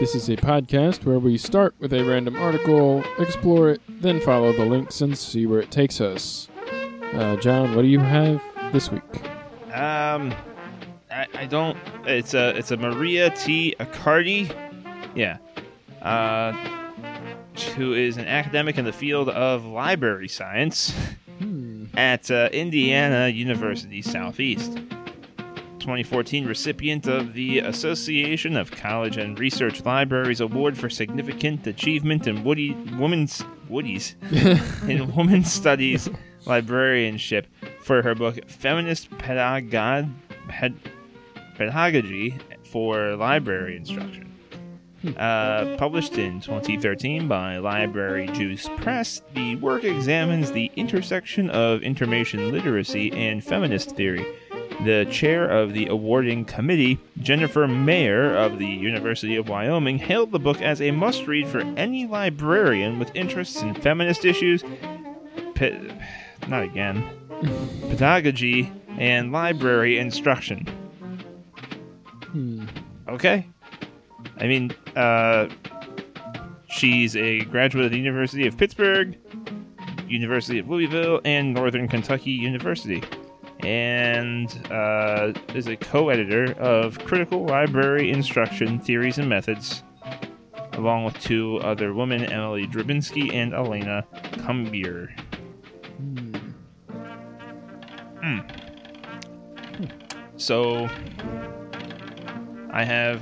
This is a podcast where we start with a random article, explore it, then follow the links and see where it takes us. John, what do you have this week? I don't. It's a Maria T. Accardi, who is an academic in the field of library science at Indiana University Southeast. 2014 recipient of the Association of College and Research Libraries Award for Significant Achievement in Women's Studies Librarianship for her book Feminist Pedagogy for Library Instruction. Published in 2013 by Library Juice Press, the work examines the intersection of information literacy and feminist theory. The chair of the awarding committee, Jennifer Mayer of the University of Wyoming, hailed the book as a must-read for any librarian with interests in feminist issues, pedagogy, and library instruction. Okay. I mean, she's a graduate of the University of Pittsburgh, University of Louisville, and Northern Kentucky University, and is a co-editor of Critical Library Instruction Theories and Methods, along with two other women, Emily Drabinski and Elena Kumbier. So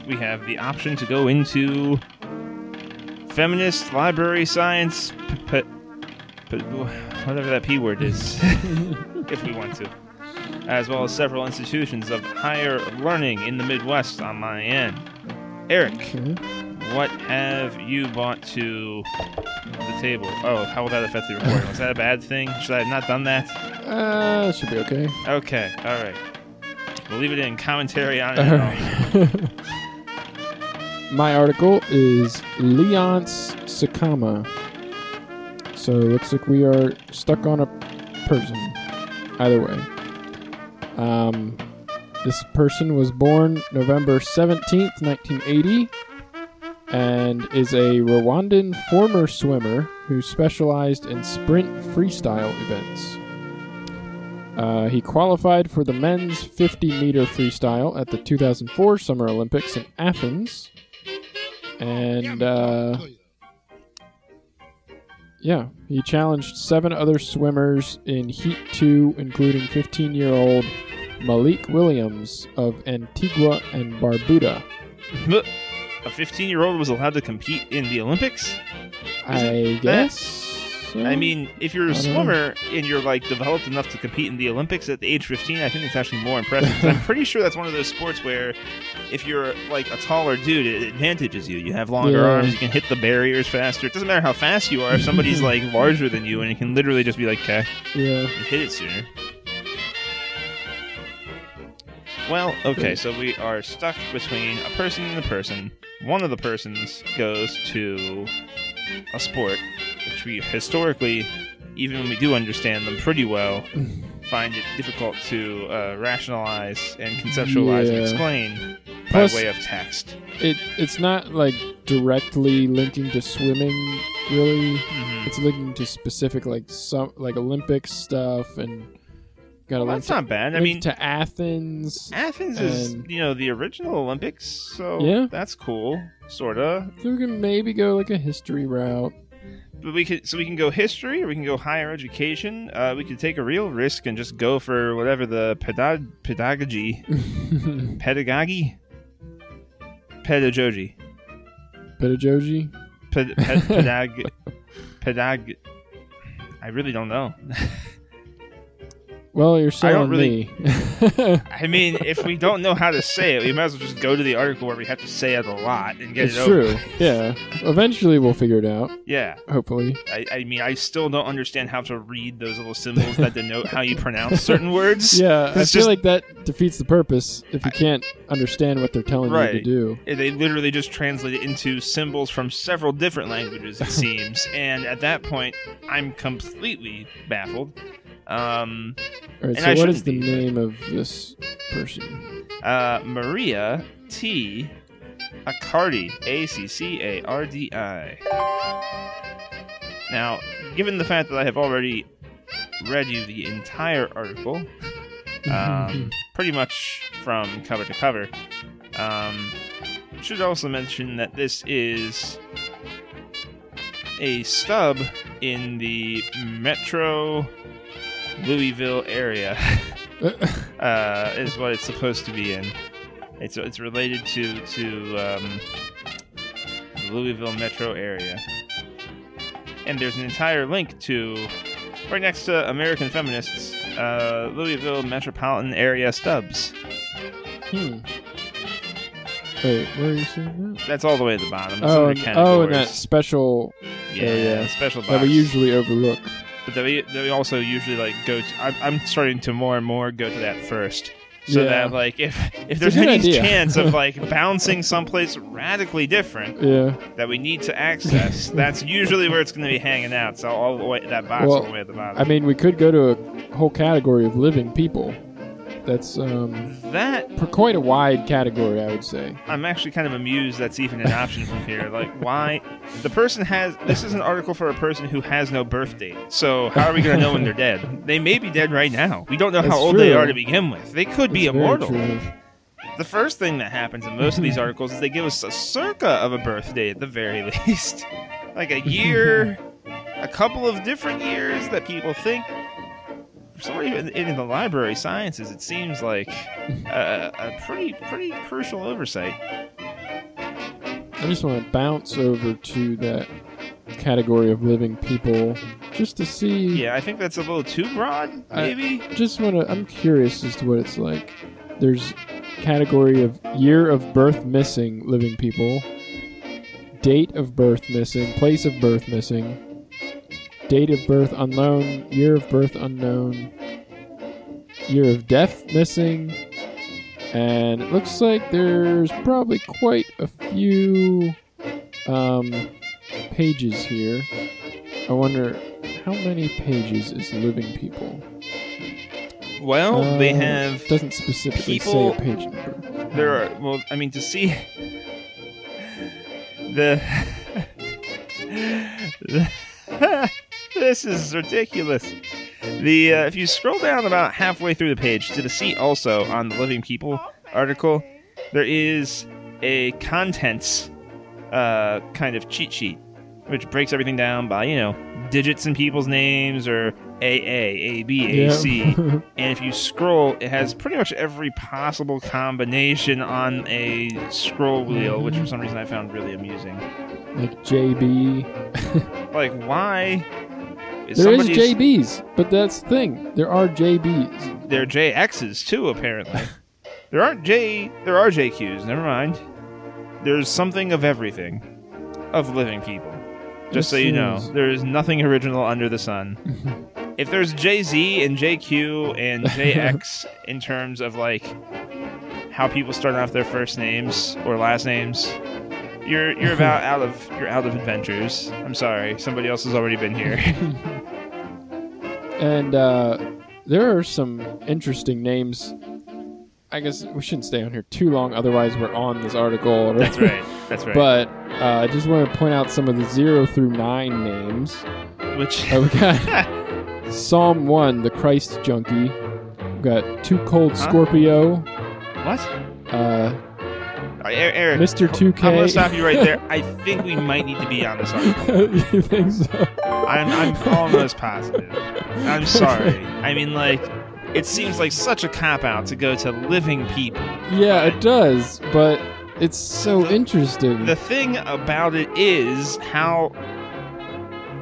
we have the option to go into feminist library science, whatever that P word is, if we want to, as well as several institutions of higher learning in the Midwest on my end. Eric, What have you brought to the table? Oh, how will that affect the recording? Was that a bad thing? Should I have not done that? It should be okay. Okay, all right. We'll leave it in commentary on it. My article is Leonce Sakama. So it looks like we are stuck on a person. Either way. This person was born November 17th, 1980, and is a Rwandan former swimmer who specialized in sprint freestyle events. He qualified for the men's 50-meter freestyle at the 2004 Summer Olympics in Athens, and he challenged seven other swimmers in Heat 2, including 15-year-old Malik Williams of Antigua and Barbuda. A 15-year-old was allowed to compete in the Olympics? I guess. So. I mean, if you're a swimmer and you're developed enough to compete in the Olympics at the age 15, I think it's actually more impressive. 'Cause I'm pretty sure that's one of those sports where if you're a taller dude, it advantages you. You have longer arms, you can hit the barriers faster. It doesn't matter how fast you are. If somebody's larger than you, and it can literally just be okay, yeah, and hit it sooner. Well, okay, so we are stuck between a person and a person. One of the persons goes to a sport, which we historically, even when we do understand them pretty well, find it difficult to rationalize and conceptualize and explain. Plus, by way of text. It's not directly linking to swimming, really. Mm-hmm. It's linking to specific some Olympic stuff, and got a lot. That's not bad. I mean, to Athens. Athens is the original Olympics, so that's cool, sorta. So we can maybe go a history route. But we can go history, or we can go higher education. We can take a real risk and just go for whatever the pedagogy. I really don't know. Well, you're selling me. I mean, if we don't know how to say it, we might as well just go to the article where we have to say it a lot and get it over. It's true. Yeah. Eventually, we'll figure it out. Yeah. Hopefully. I mean, I still don't understand how to read those little symbols that denote how you pronounce certain words. Yeah. I feel like that defeats the purpose if you can't understand what they're telling you to do. They literally just translate it into symbols from several different languages, it seems. And at that point, I'm completely baffled. All right, so what is the name of this person? Maria T. Accardi, A-C-C-A-R-D-I. Now, given the fact that I have already read you the entire article, pretty much from cover to cover, should also mention that this is a stub in the Metro Louisville area is what it's supposed to be in. It's related to the Louisville metro area. And there's an entire link to, right next to American Feminists, Louisville metropolitan area stubs. Wait, where are you seeing that? That's all the way at the bottom. That's in that special area special box that we usually overlook. But they also usually go to, I'm starting to more and more go to that first. So that if there's any chance of bouncing someplace radically different that we need to access, that's usually where it's going to be hanging out. So all the way that box all the way at the bottom. I mean, we could go to a whole category of living people. That's quite a wide category, I would say. I'm actually kind of amused that's even an option from here. Why? This is an article for a person who has no birth date. So how are we going to know when they're dead? They may be dead right now. We don't know how old they are to begin with. They could be immortal. The first thing that happens in most of these articles is they give us a circa of a birth date at the very least. A year, a couple of different years that people think. Somebody in the library sciences, it seems like a pretty crucial oversight. I just want to bounce over to that category of living people just to see. Yeah, I think that's a little too broad, maybe. I'm curious as to what it's like. There's category of year of birth missing living people, date of birth missing, place of birth missing. Date of birth unknown, year of birth unknown, year of death missing, and it looks like there's probably quite a few pages here. I wonder how many pages is living people? Well, they have... doesn't specifically say a page number. There are... Well, I mean, to see... This is ridiculous. If you scroll down about halfway through the page to the see also on the Living People article, there is a contents kind of cheat sheet, which breaks everything down by, digits in people's names or AA, AB, AC. And if you scroll, it has pretty much every possible combination on a scroll wheel, which for some reason I found really amusing. Like JB. Why... There is JBs, but that's the thing. There are JBs. There are JXs too, apparently. There are JQs. Never mind. There's something of everything, of living people. Just so you know, there is nothing original under the sun. If there's JZ and JQ and JX in terms of how people start off their first names or last names, you're about out of adventures. I'm sorry, somebody else has already been here. And there are some interesting names. I guess we shouldn't stay on here too long, otherwise we're on this article. That's right. That's right. But I just want to point out some of the 0 through 9 names. Which we got Psalm 1, the Christ Junkie. We got Too Cold Scorpio. What? Eric, Mr. 2K. I'm going to stop you right there. I think we might need to be on this article. You think so? I'm almost positive. I'm sorry. I mean, it seems like such a cop-out to go to living people. Yeah, it does, but it's so interesting. The thing about it is how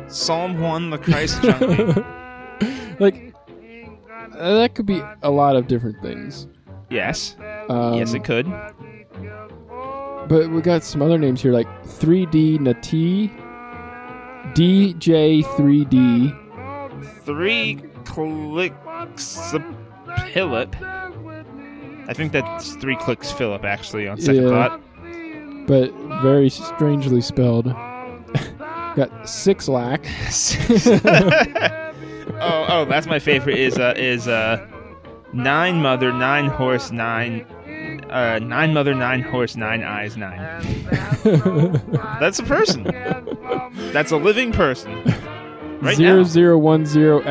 Psalm 1, the Christ Junkie. Like, that could be a lot of different things. Yes. Yes, it could. But we got some other names here, like 3D Nati, DJ 3D, Three Clicks Philip. I think that's Three Clicks Philip, actually, on second thought. But very strangely spelled. Got Six Lack. oh, that's my favorite. Is Nine Mother, Nine Horse, Nine Mother, Nine Horse, Nine Eyes, Nine. That's a person. That's a living person. Right 0010X0010.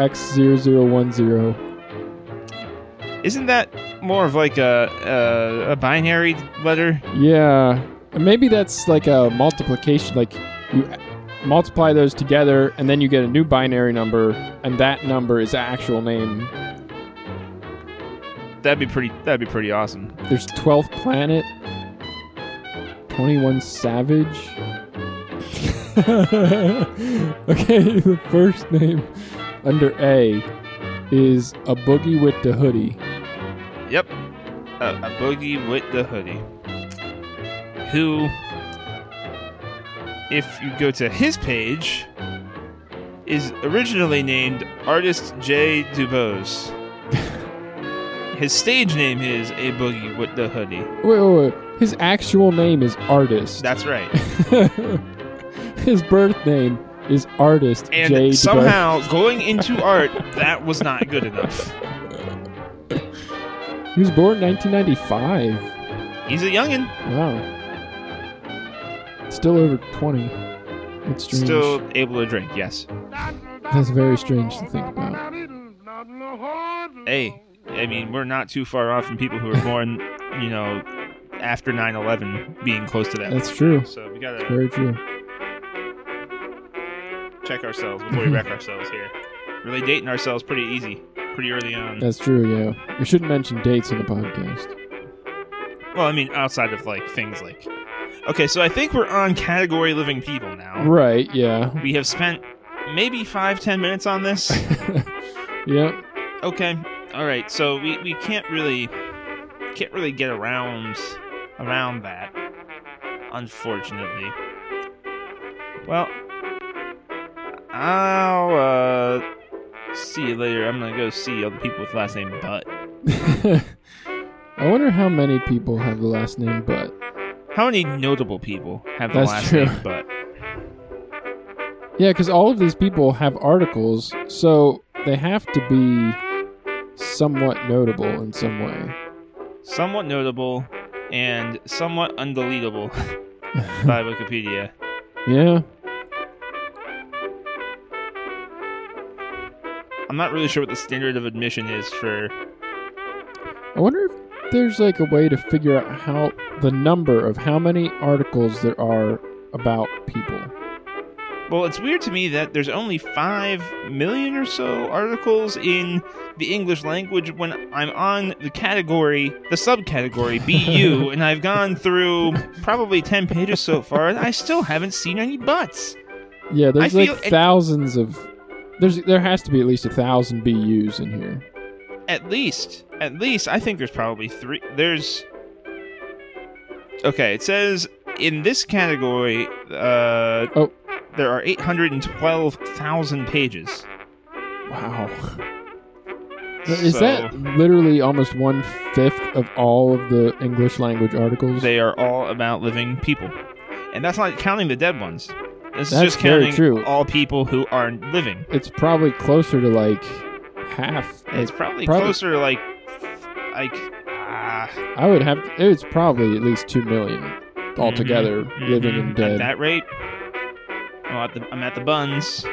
Isn't that more of like a binary letter? Yeah. Maybe that's like a multiplication. Like you multiply those together and then you get a new binary number, and that number is an actual name. That'd be pretty awesome. There's 12th Planet, 21 Savage. Okay, the first name under A is A Boogie with the Hoodie. Yep. A Boogie with the Hoodie. Who, if you go to his page, is originally named Artist J. Dubose. His stage name is A Boogie with the Hoodie. Wait. His actual name is Artist. That's right. His birth name is Artist and J. Somehow, going into art, that was not good enough. He was born in 1995. He's a youngin'. Wow. Still over 20. That's strange. Still able to drink, yes. That's very strange to think about. Hey, I mean, we're not too far off from people who were born, you know, after 9/11 being close to that. That's true. So we gotta very true. Check ourselves before we wreck ourselves here. Really dating ourselves pretty easy, pretty early on. That's true, yeah. We shouldn't mention dates in the podcast. Well, I mean, outside of, like, things like... Okay, so I think we're on category living people now. Right, yeah. We have spent maybe 5-10 minutes on this. Yep. Okay. All right, so we can't really get around that, unfortunately. Well, I'll see you later. I'm gonna go see other people with the last name Butt. I wonder how many people have the last name Butt. How many notable people have the last name Butt? Yeah, because all of these people have articles, so they have to be somewhat notable in some way. Somewhat notable and somewhat undeletable by Wikipedia. Yeah. I'm not really sure what the standard of admission is for... I wonder if there's like a way to figure out how the number of how many articles there are about people. Well, it's weird to me that there's only 5 million or so articles in the English language when I'm on the subcategory, BU, and I've gone through probably 10 pages so far, and I still haven't seen any butts. Yeah, there's there has to be at least 1,000 BUs in here. At least, I think there's probably three. Okay, it says in this category, there are 812,000 pages. Wow. Is that literally almost 1/5 of all of the English language articles? They are all about living people. And that's not counting the dead ones. That's just counting all people who are living. It's probably closer to like half. It's probably closer to like I would have... It's probably at least 2 million altogether, living and dead. At that rate... I'm at the buns.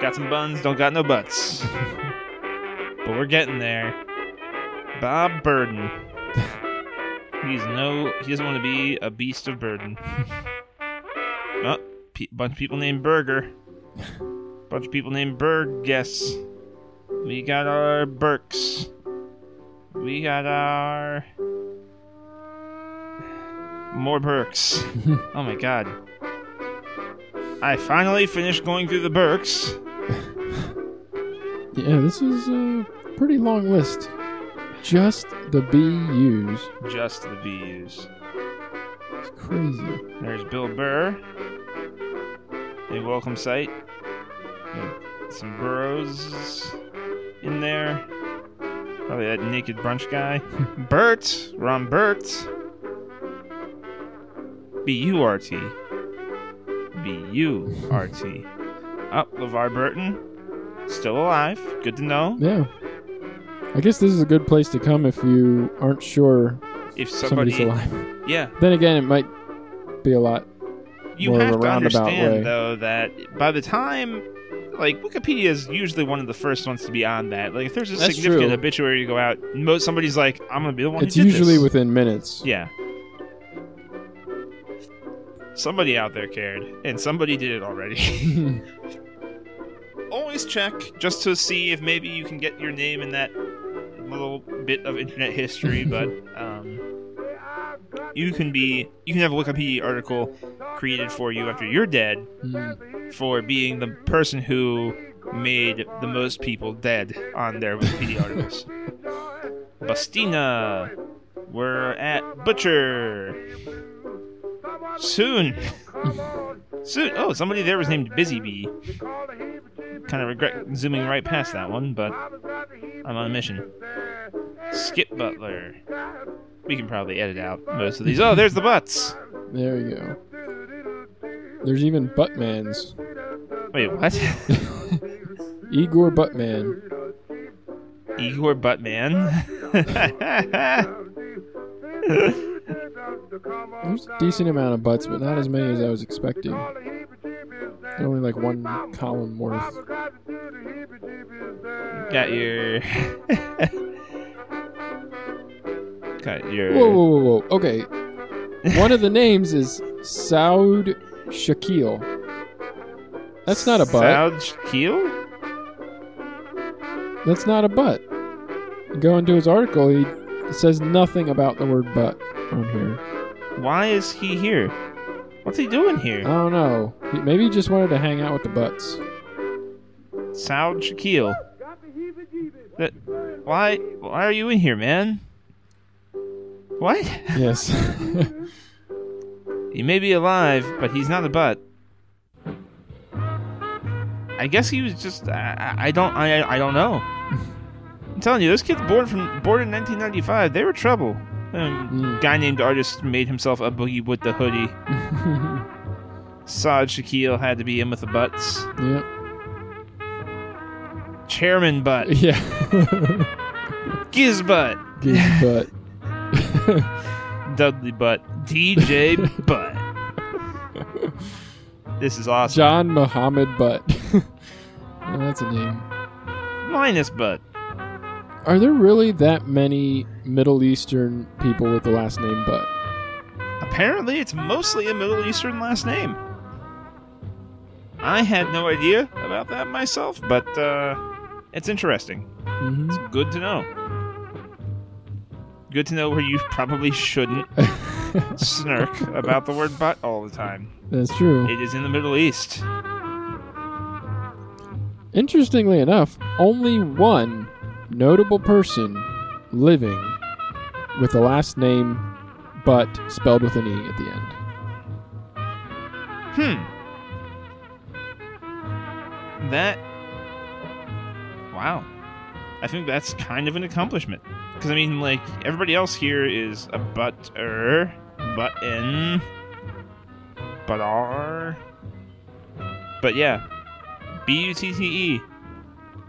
Got some buns, don't got no butts. But we're getting there. Bob Burden. He doesn't want to be a beast of burden. Oh, bunch of people named Burger. Bunch of people named Burgess. We got our Burks. We got our... More Burks. Oh my god. I finally finished going through the Burks. Yeah, this is a pretty long list. Just the BUs. Just the BUs. It's crazy. There's Bill Burr. A welcome site. Some Burroughs in there. Probably that naked brunch guy. Burt. Ron Burt. B-U-R-T. B-U-R-T. Oh, LeVar Burton. Still alive. Good to know. Yeah. I guess this is a good place to come if you aren't sure if somebody's alive. Yeah. Then again, it might be a lot more of a roundabout way. You have to understand, though, that by the time... Like, Wikipedia is usually one of the first ones to be on that. Like, if there's a significant obituary to go out, somebody's like, I'm going to be the one who did this. It's usually within minutes. Yeah. Somebody out there cared, and somebody did it already. Always check just to see if maybe you can get your name in that little bit of internet history, but you can have a Wikipedia article created for you after you're dead for being the person who made the most people dead on their Wikipedia articles. Bastina. We're at Butcher. Soon. Oh, somebody there was named Busy Bee. Kind of regret zooming right past that one, but I'm on a mission. Skip Butler. We can probably edit out most of these. Oh, there's the butts. There we go. There's even Buttmans. Wait, what? Igor Buttman. Igor Buttman? There's a decent amount of butts, but not as many as I was expecting. Only like one column worth. Got your... Whoa. Okay. One of the names is Saud Shakil. That's not a butt. Saud Shakil? That's not a butt. Go into his article, he says nothing about the word butt on here. Why is he here? What's he doing here? I don't know. Maybe he just wanted to hang out with the butts. Saud Shakil. Why are you in here, man? What? Yes. He may be alive, but he's not a butt. I guess he was just... I don't know. I'm telling you, those kids born in 1995, they were trouble. Guy named Artist made himself a boogie with the hoodie. Saud Shakil had to be in with the butts. Yep. Chairman butt. Yeah. Giz butt. Giz butt. Dudley butt. DJ butt. This is awesome. John Muhammad butt. Well, that's a name. Linus butt. Are there really that many Middle Eastern people with the last name Butt? Apparently, it's mostly a Middle Eastern last name. I had no idea about that myself, but it's interesting. Mm-hmm. It's good to know. Good to know where you probably shouldn't snark about the word butt all the time. That's true. It is in the Middle East. Interestingly enough, only one notable person living with the last name Butt spelled with an E at the end. Wow. I think that's kind of an accomplishment. Because, I mean, like, everybody else here is a Butter, Button, Buttar. But yeah, B-U-T-T-E.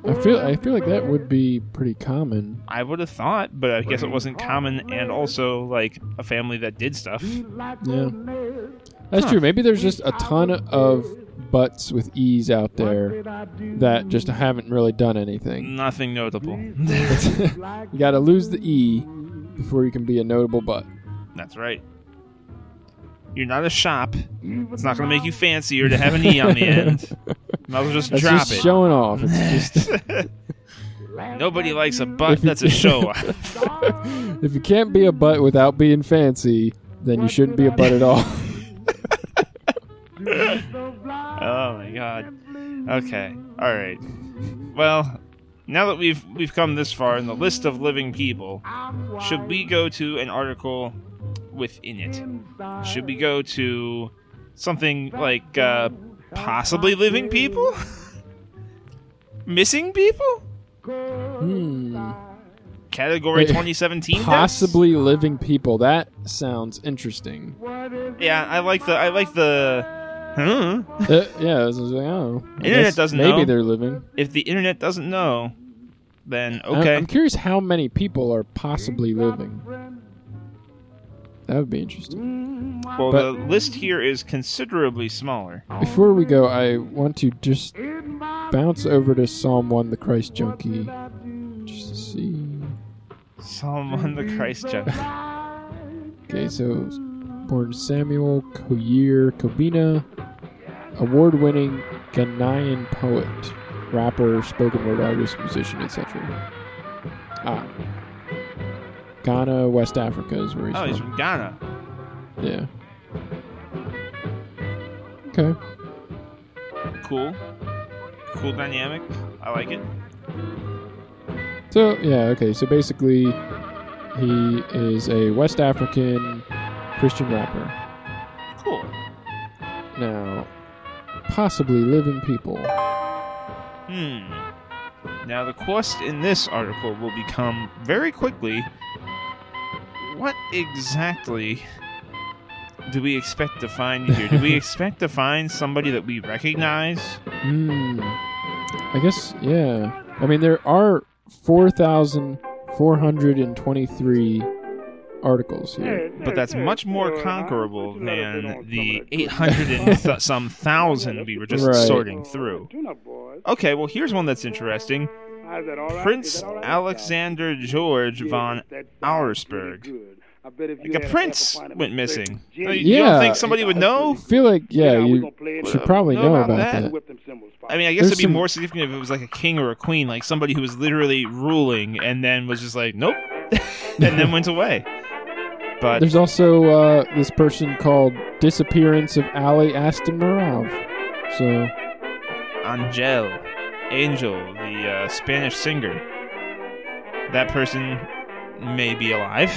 I feel like that would be pretty common. I would have thought, but I guess it wasn't common, and also like a family that did stuff. Yeah, that's true. Maybe there's just a ton of butts with E's out there that just haven't really done anything. Nothing notable. You got to lose the E before you can be a notable butt. That's right. You're not a shop. It's not going to make you fancier to have an E on the end. Might as well just drop it. It's just showing off. It's just nobody likes a butt that's a show off. If you can't be a butt without being fancy, then you shouldn't be a butt at all. Oh my god. Okay. All right. Well, now that we've come this far in the list of living people, should we go to an article within it? Should we go to something like possibly living people? Missing people? Category 2017. Possibly living people. That sounds interesting. Yeah, I like the. Huh? Yeah, I was like, oh, internet doesn't know. Maybe they're living. If the internet doesn't know, then okay. I'm curious how many people are possibly living. That would be interesting. Well, but the list here is considerably smaller. Before we go, I want to just bounce over to Psalm 1, the Christ Junkie, just to see. Psalm 1, the Christ Junkie. Okay, so born Samuel Koyir Kobina, award-winning Ghanaian poet, rapper, spoken word artist, musician, etc. Ghana, West Africa is where he's from. Oh, he's from Ghana. Yeah. Okay. Cool. Cool dynamic. I like it. So, yeah, okay. So basically, he is a West African Christian rapper. Cool. Now, possibly living people. Now, the quest in this article will become very quickly, what exactly do we expect to find here? Do we expect to find somebody that we recognize? I guess, yeah. I mean, there are 4,423 articles here. But that's much more conquerable than the 800 and some thousand we were just sorting through. Okay, well, here's one that's interesting. Prince Alexander George von Auersperg. Like a prince went missing. You don't think somebody would know? I feel like, you should probably know about that. I mean, I guess it'd be more significant if it was like a king or a queen, like somebody who was literally ruling and then was just like, nope, and then went away. But there's also this person called Disappearance of Ali Astamirov. So Angel, the Spanish singer. That person may be alive.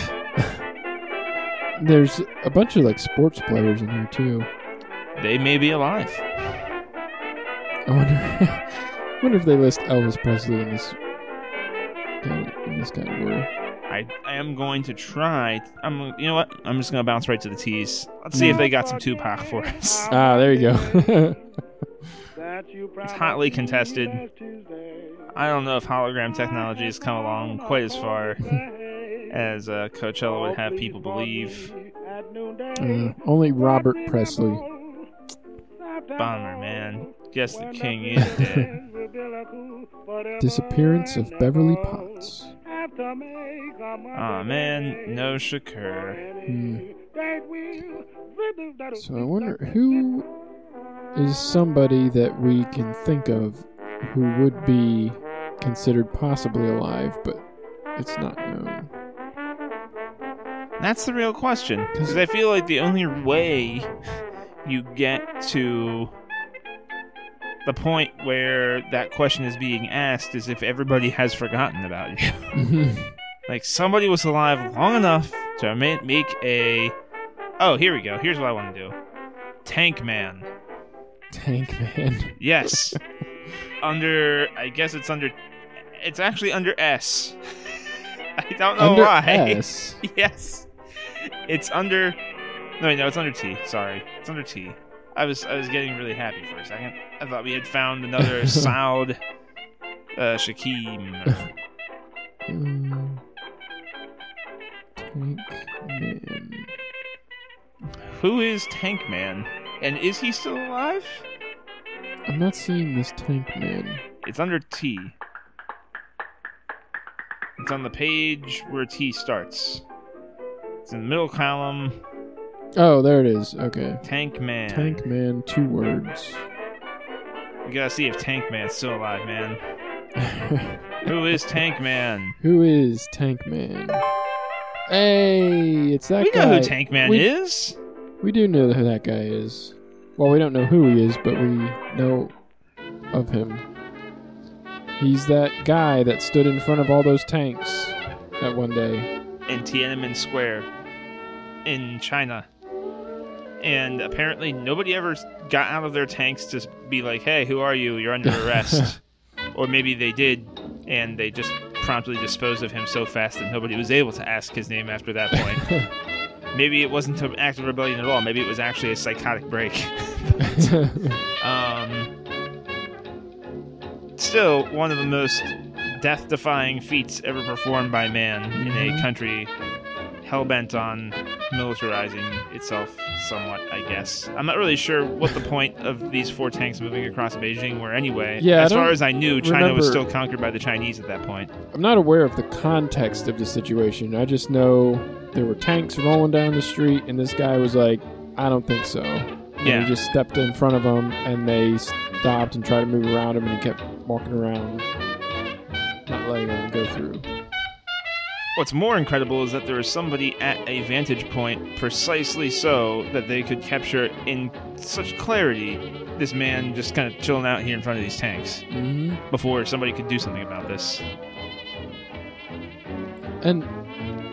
There's a bunch of like sports players in here too. They may be alive. I wonder if they list Elvis Presley in this category. I am going to try. You know what? I'm just going to bounce right to the tees. Let's see if they got some Tupac for us. Ah, there you go. It's hotly contested. I don't know if hologram technology has come along quite as far as Coachella would have people believe. Only Robert Presley. Bummer, man. Guess the king is dead. Disappearance of Beverly Potts. Aw, man. No Shakur. So I wonder who is somebody that we can think of who would be considered possibly alive, but it's not known. That's the real question. Because I feel like the only way you get to the point where that question is being asked is if everybody has forgotten about you. Like, somebody was alive long enough to make a... Oh, here we go. Here's what I want to do. Tank Man. Tank Man. Yes. I guess it's under... It's actually under S. I don't know under why. S? Yes. It's under... No, it's under T. Sorry. It's under T. I was getting really happy for a second. I thought we had found another Saud Shakim. Tank Man. Who is Tank Man? And is he still alive? I'm not seeing this Tank Man. It's under T. It's on the page where T starts. It's in the middle column. Oh, there it is. Okay. Tank Man. Tank Man, 2 words. We gotta see if Tank Man's still alive, man. Who is Tank Man? Who is Tank Man? Hey, it's that guy. We know who Tank Man is. We do know who that guy is. Well, we don't know who he is, but we know of him. He's that guy that stood in front of all those tanks that one day. In Tiananmen Square in China. And apparently nobody ever got out of their tanks to be like, hey, who are you? You're under arrest. Or maybe they did, and they just promptly disposed of him so fast that nobody was able to ask his name after that point. Maybe it wasn't an act of rebellion at all. Maybe it was actually a psychotic break. But, still, one of the most death-defying feats ever performed by man in a country hell-bent on militarizing itself somewhat, I guess. I'm not really sure what the point of these four tanks moving across Beijing were anyway. Yeah, as far as I knew, China was still conquered by the Chinese at that point. I'm not aware of the context of the situation. I just know there were tanks rolling down the street, and this guy was like, I don't think so. And yeah. He just stepped in front of them, and they stopped and tried to move around him, and he kept walking around, not letting them go through. What's more incredible is that there was somebody at a vantage point precisely so that they could capture in such clarity this man just kind of chilling out here in front of these tanks before somebody could do something about this. And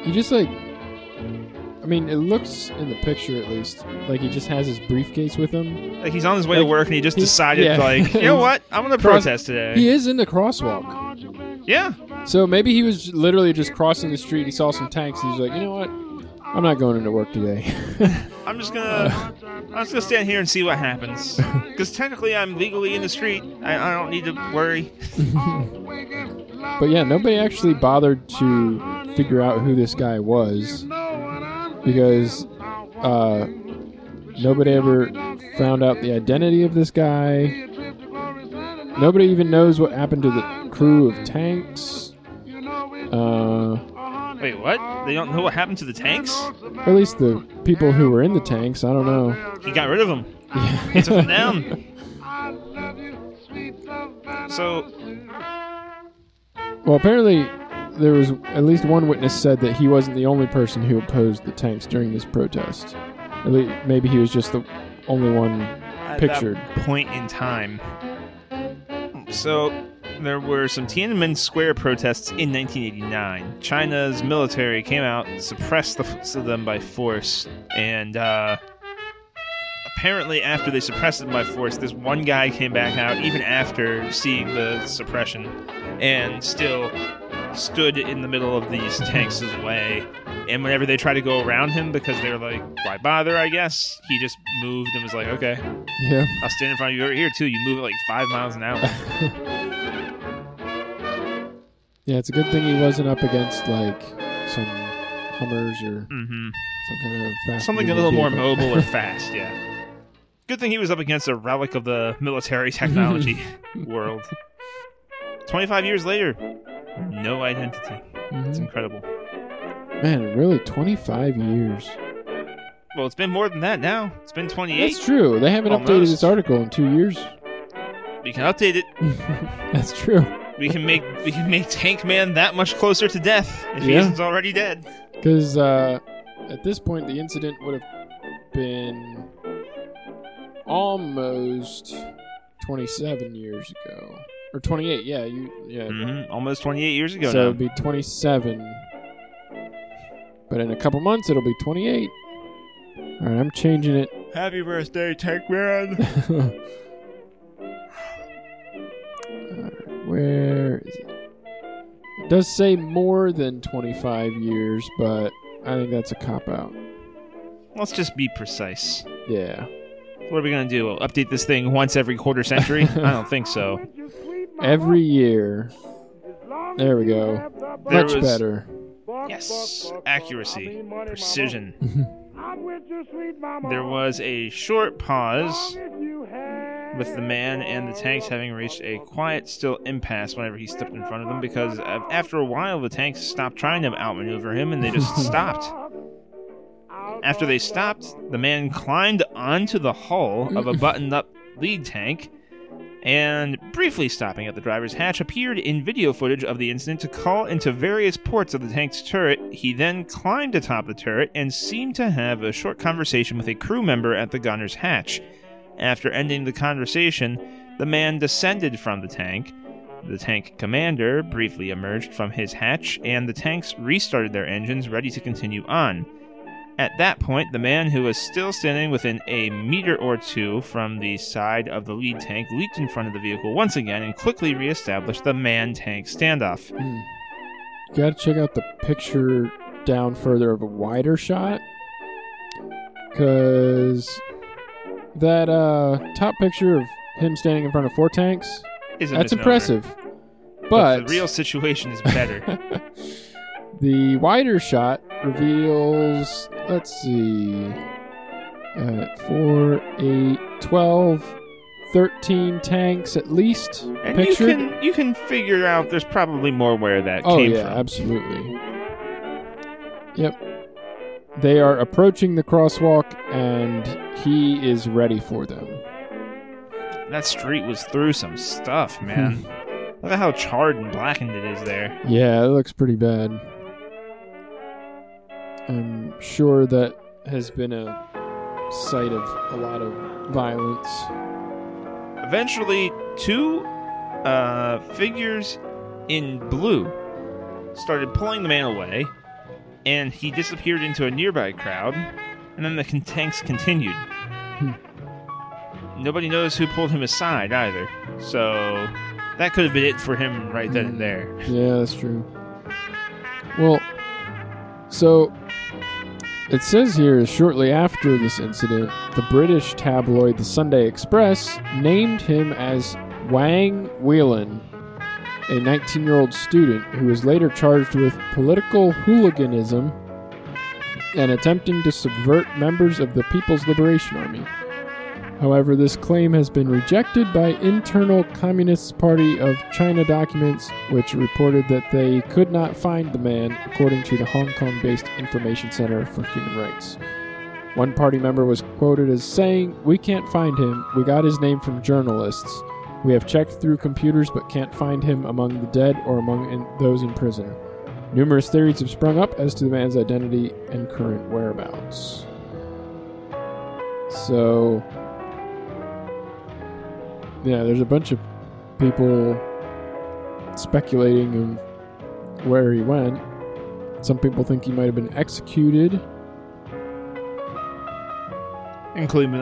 he just like, I mean, it looks in the picture at least like he just has his briefcase with him. Like he's on his way to work and he just decided like, you know what? I'm going to protest today. He is in the crosswalk. Yeah. So maybe he was literally just crossing the street. He saw some tanks. He was like, you know what? I'm not going into work today. I'm just gonna stand here and see what happens. Because technically, I'm legally in the street. I don't need to worry. But yeah, nobody actually bothered to figure out who this guy was because nobody ever found out the identity of this guy. Nobody even knows what happened to the crew of tanks. Wait, what? They don't know what happened to the tanks? At least the people who were in the tanks. I don't know. He got rid of them. He took them down. So... Well, apparently there was at least one witness said that he wasn't the only person who opposed the tanks during this protest. At least maybe he was just the only one pictured. At that point in time. So... There were some Tiananmen Square protests in 1989. China's military came out and suppressed them by force. And apparently after they suppressed them by force, this one guy came back out even after seeing the suppression and still stood in the middle of these tanks' way. And whenever they tried to go around him because they were like, why bother, I guess, he just moved and was like, okay, yeah, I'll stand in front of you over here too. You move at like 5 miles an hour. Yeah, it's a good thing he wasn't up against, like, some Hummers or some kind of fast... Something a little more mobile or fast, yeah. Good thing he was up against a relic of the military technology world. 25 years later, no identity. It's incredible. Man, really, 25 years. Well, it's been more than that now. It's been 28. That's true. They haven't updated this article in 2 years. We can update it. That's true. We can make Tank Man that much closer to death if he isn't already dead. Because at this point, the incident would have been almost 27 years ago. Or 28, almost 28 years ago. So it'll be 27. But in a couple months, it'll be 28. All right, I'm changing it. Happy birthday, Tank Man! Where is it? It does say more than 25 years, but I think that's a cop-out. Let's just be precise. Yeah. What are we going to do? Update this thing once every quarter century? I don't think so. Every year. There we go. Much better. Yes. Accuracy. Precision. There was a short pause... with the man and the tanks having reached a quiet, still impasse whenever he stepped in front of them, because after a while the tanks stopped trying to outmaneuver him and they just stopped. After they stopped, the man climbed onto the hull of a buttoned-up lead tank and, briefly stopping at the driver's hatch, appeared in video footage of the incident to call into various ports of the tank's turret. He then climbed atop the turret and seemed to have a short conversation with a crew member at the gunner's hatch. After ending the conversation, the man descended from the tank. The tank commander briefly emerged from his hatch, and the tanks restarted their engines, ready to continue on. At that point, the man, who was still standing within a meter or two from the side of the lead tank, leaped in front of the vehicle once again and quickly reestablished the man-tank standoff. You gotta check out the picture down further of a wider shot, because that top picture of him standing in front of four tanks, that's impressive. But the real situation is better. The wider shot reveals, let's see, 4, 8, 12, 13 tanks at least. And pictured. You can figure out there's probably more where that came from. Oh, yeah, absolutely. Yep. They are approaching the crosswalk, and he is ready for them. That street was through some stuff, man. Look at how charred and blackened it is there. Yeah, it looks pretty bad. I'm sure that has been a site of a lot of violence. Eventually, two figures in blue started pulling the man away, and he disappeared into a nearby crowd, and then the tanks continued. Nobody knows who pulled him aside either, so that could have been it for him right then and there. Yeah, that's true. Well, so it says here, shortly after this incident, the British tabloid The Sunday Express named him as Wang Weilin, a 19-year-old student who was later charged with political hooliganism and attempting to subvert members of the People's Liberation Army. However, this claim has been rejected by internal Communist Party of China documents, which reported that they could not find the man, according to the Hong Kong-based Information Center for Human Rights. One party member was quoted as saying, "We can't find him. We got his name from journalists. We have checked through computers but can't find him among the dead or among those in prison." Numerous theories have sprung up as to the man's identity and current whereabouts. So, yeah, there's a bunch of people speculating on where he went. Some people think he might have been executed, including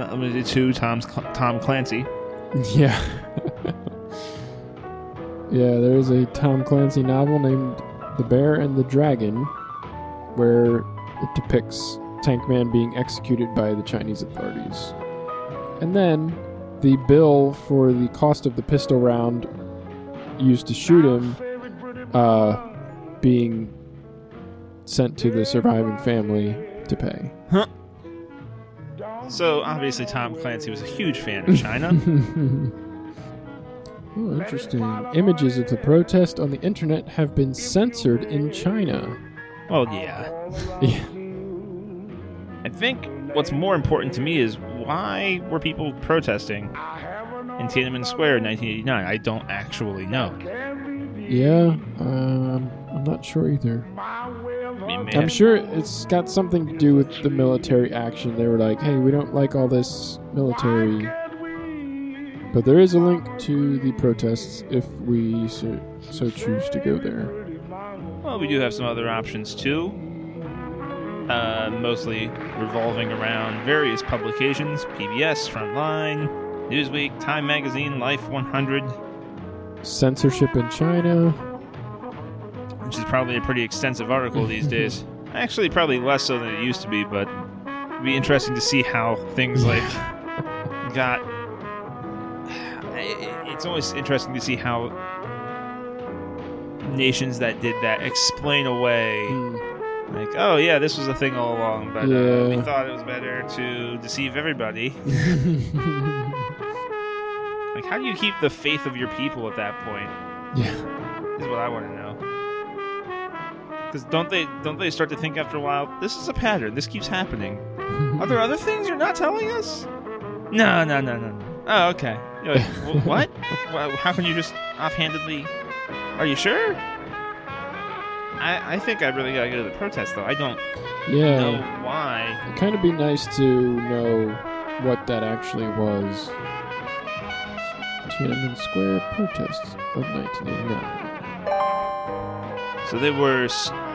Tom Clancy. Yeah. Yeah, there is a Tom Clancy novel named The Bear and the Dragon, where it depicts Tank Man being executed by the Chinese authorities. And then the bill for the cost of the pistol round used to shoot him being sent to the surviving family to pay. Huh. So, obviously, Tom Clancy was a huge fan of China. Oh, interesting. Images of the protest on the internet have been censored in China. Well, yeah. I think what's more important to me is, why were people protesting in Tiananmen Square in 1989? I don't actually know. Yeah, I'm not sure either. I'm sure it's got something to do with the military action. They were like, hey, we don't like all this military. But there is a link to the protests if we so choose to go there. Well, we do have some other options too. Mostly revolving around various publications: PBS, Frontline, Newsweek, Time Magazine, Life 100. Censorship in China, which is probably a pretty extensive article these days. Actually, probably less so than it used to be, but it'd be interesting to see how things got. It's always interesting to see how nations that did that explain away. Like, oh yeah, this was a thing all along, but we thought it was better to deceive everybody. Like, how do you keep the faith of your people at that point? Yeah, is what I want to know. Because don't they start to think after a while, this is a pattern. This keeps happening. Are there other things you're not telling us? No. Oh, okay. You're like, what? How can you just offhandedly? Are you sure? I think I really gotta go to the protest, though. I don't know why. It'd kind of be nice to know what that actually was. Tiananmen Square protests of 1989. So they were...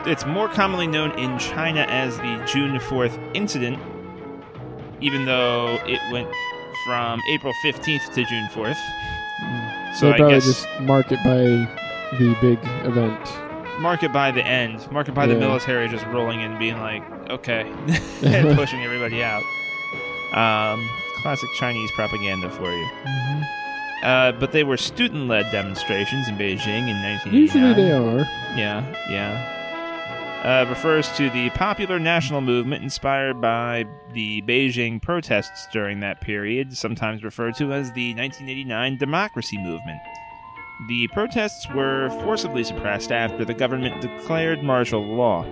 It's more commonly known in China as the June 4th incident, even though it went from April 15th to June 4th. Mm. So I guess just mark it by the big event. Mark it by the end. Mark it by the military just rolling in, being like, okay, and pushing everybody out. Classic Chinese propaganda for you. Mm-hmm. But they were student-led demonstrations in Beijing in 1989. Usually they are. Yeah. Refers to the popular national movement inspired by the Beijing protests during that period, sometimes referred to as the 1989 Democracy Movement. The protests were forcibly suppressed after the government declared martial law.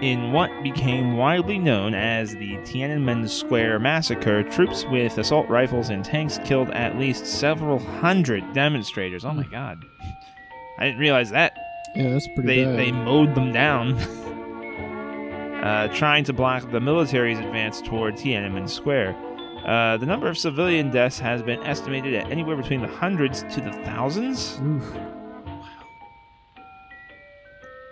In what became widely known as the Tiananmen Square Massacre, troops with assault rifles and tanks killed at least several hundred demonstrators. Oh my God. I didn't realize that. Yeah, that's pretty bad. They mowed them down, trying to block the military's advance toward Tiananmen Square. The number of civilian deaths has been estimated at anywhere between the hundreds to the thousands. Oof. Wow.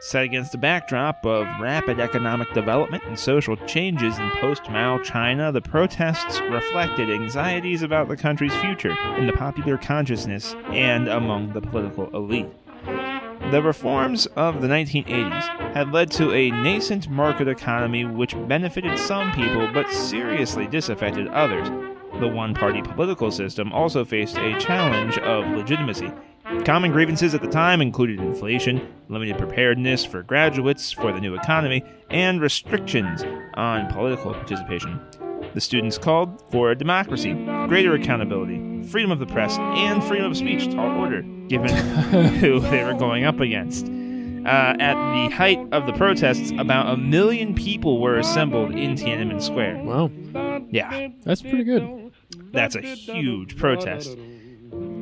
Set against the backdrop of rapid economic development and social changes in post-Mao China, the protests reflected anxieties about the country's future in the popular consciousness and among the political elite. The reforms of the 1980s had led to a nascent market economy which benefited some people but seriously disaffected others. The one-party political system also faced a challenge of legitimacy. Common grievances at the time included inflation, limited preparedness for graduates for the new economy, and restrictions on political participation. The students called for democracy, greater accountability, freedom of the press, and freedom of speech, tall order, given who they were going up against. At the height of the protests, about 1 million people were assembled in Tiananmen Square. Wow. Yeah. That's pretty good. That's a huge protest,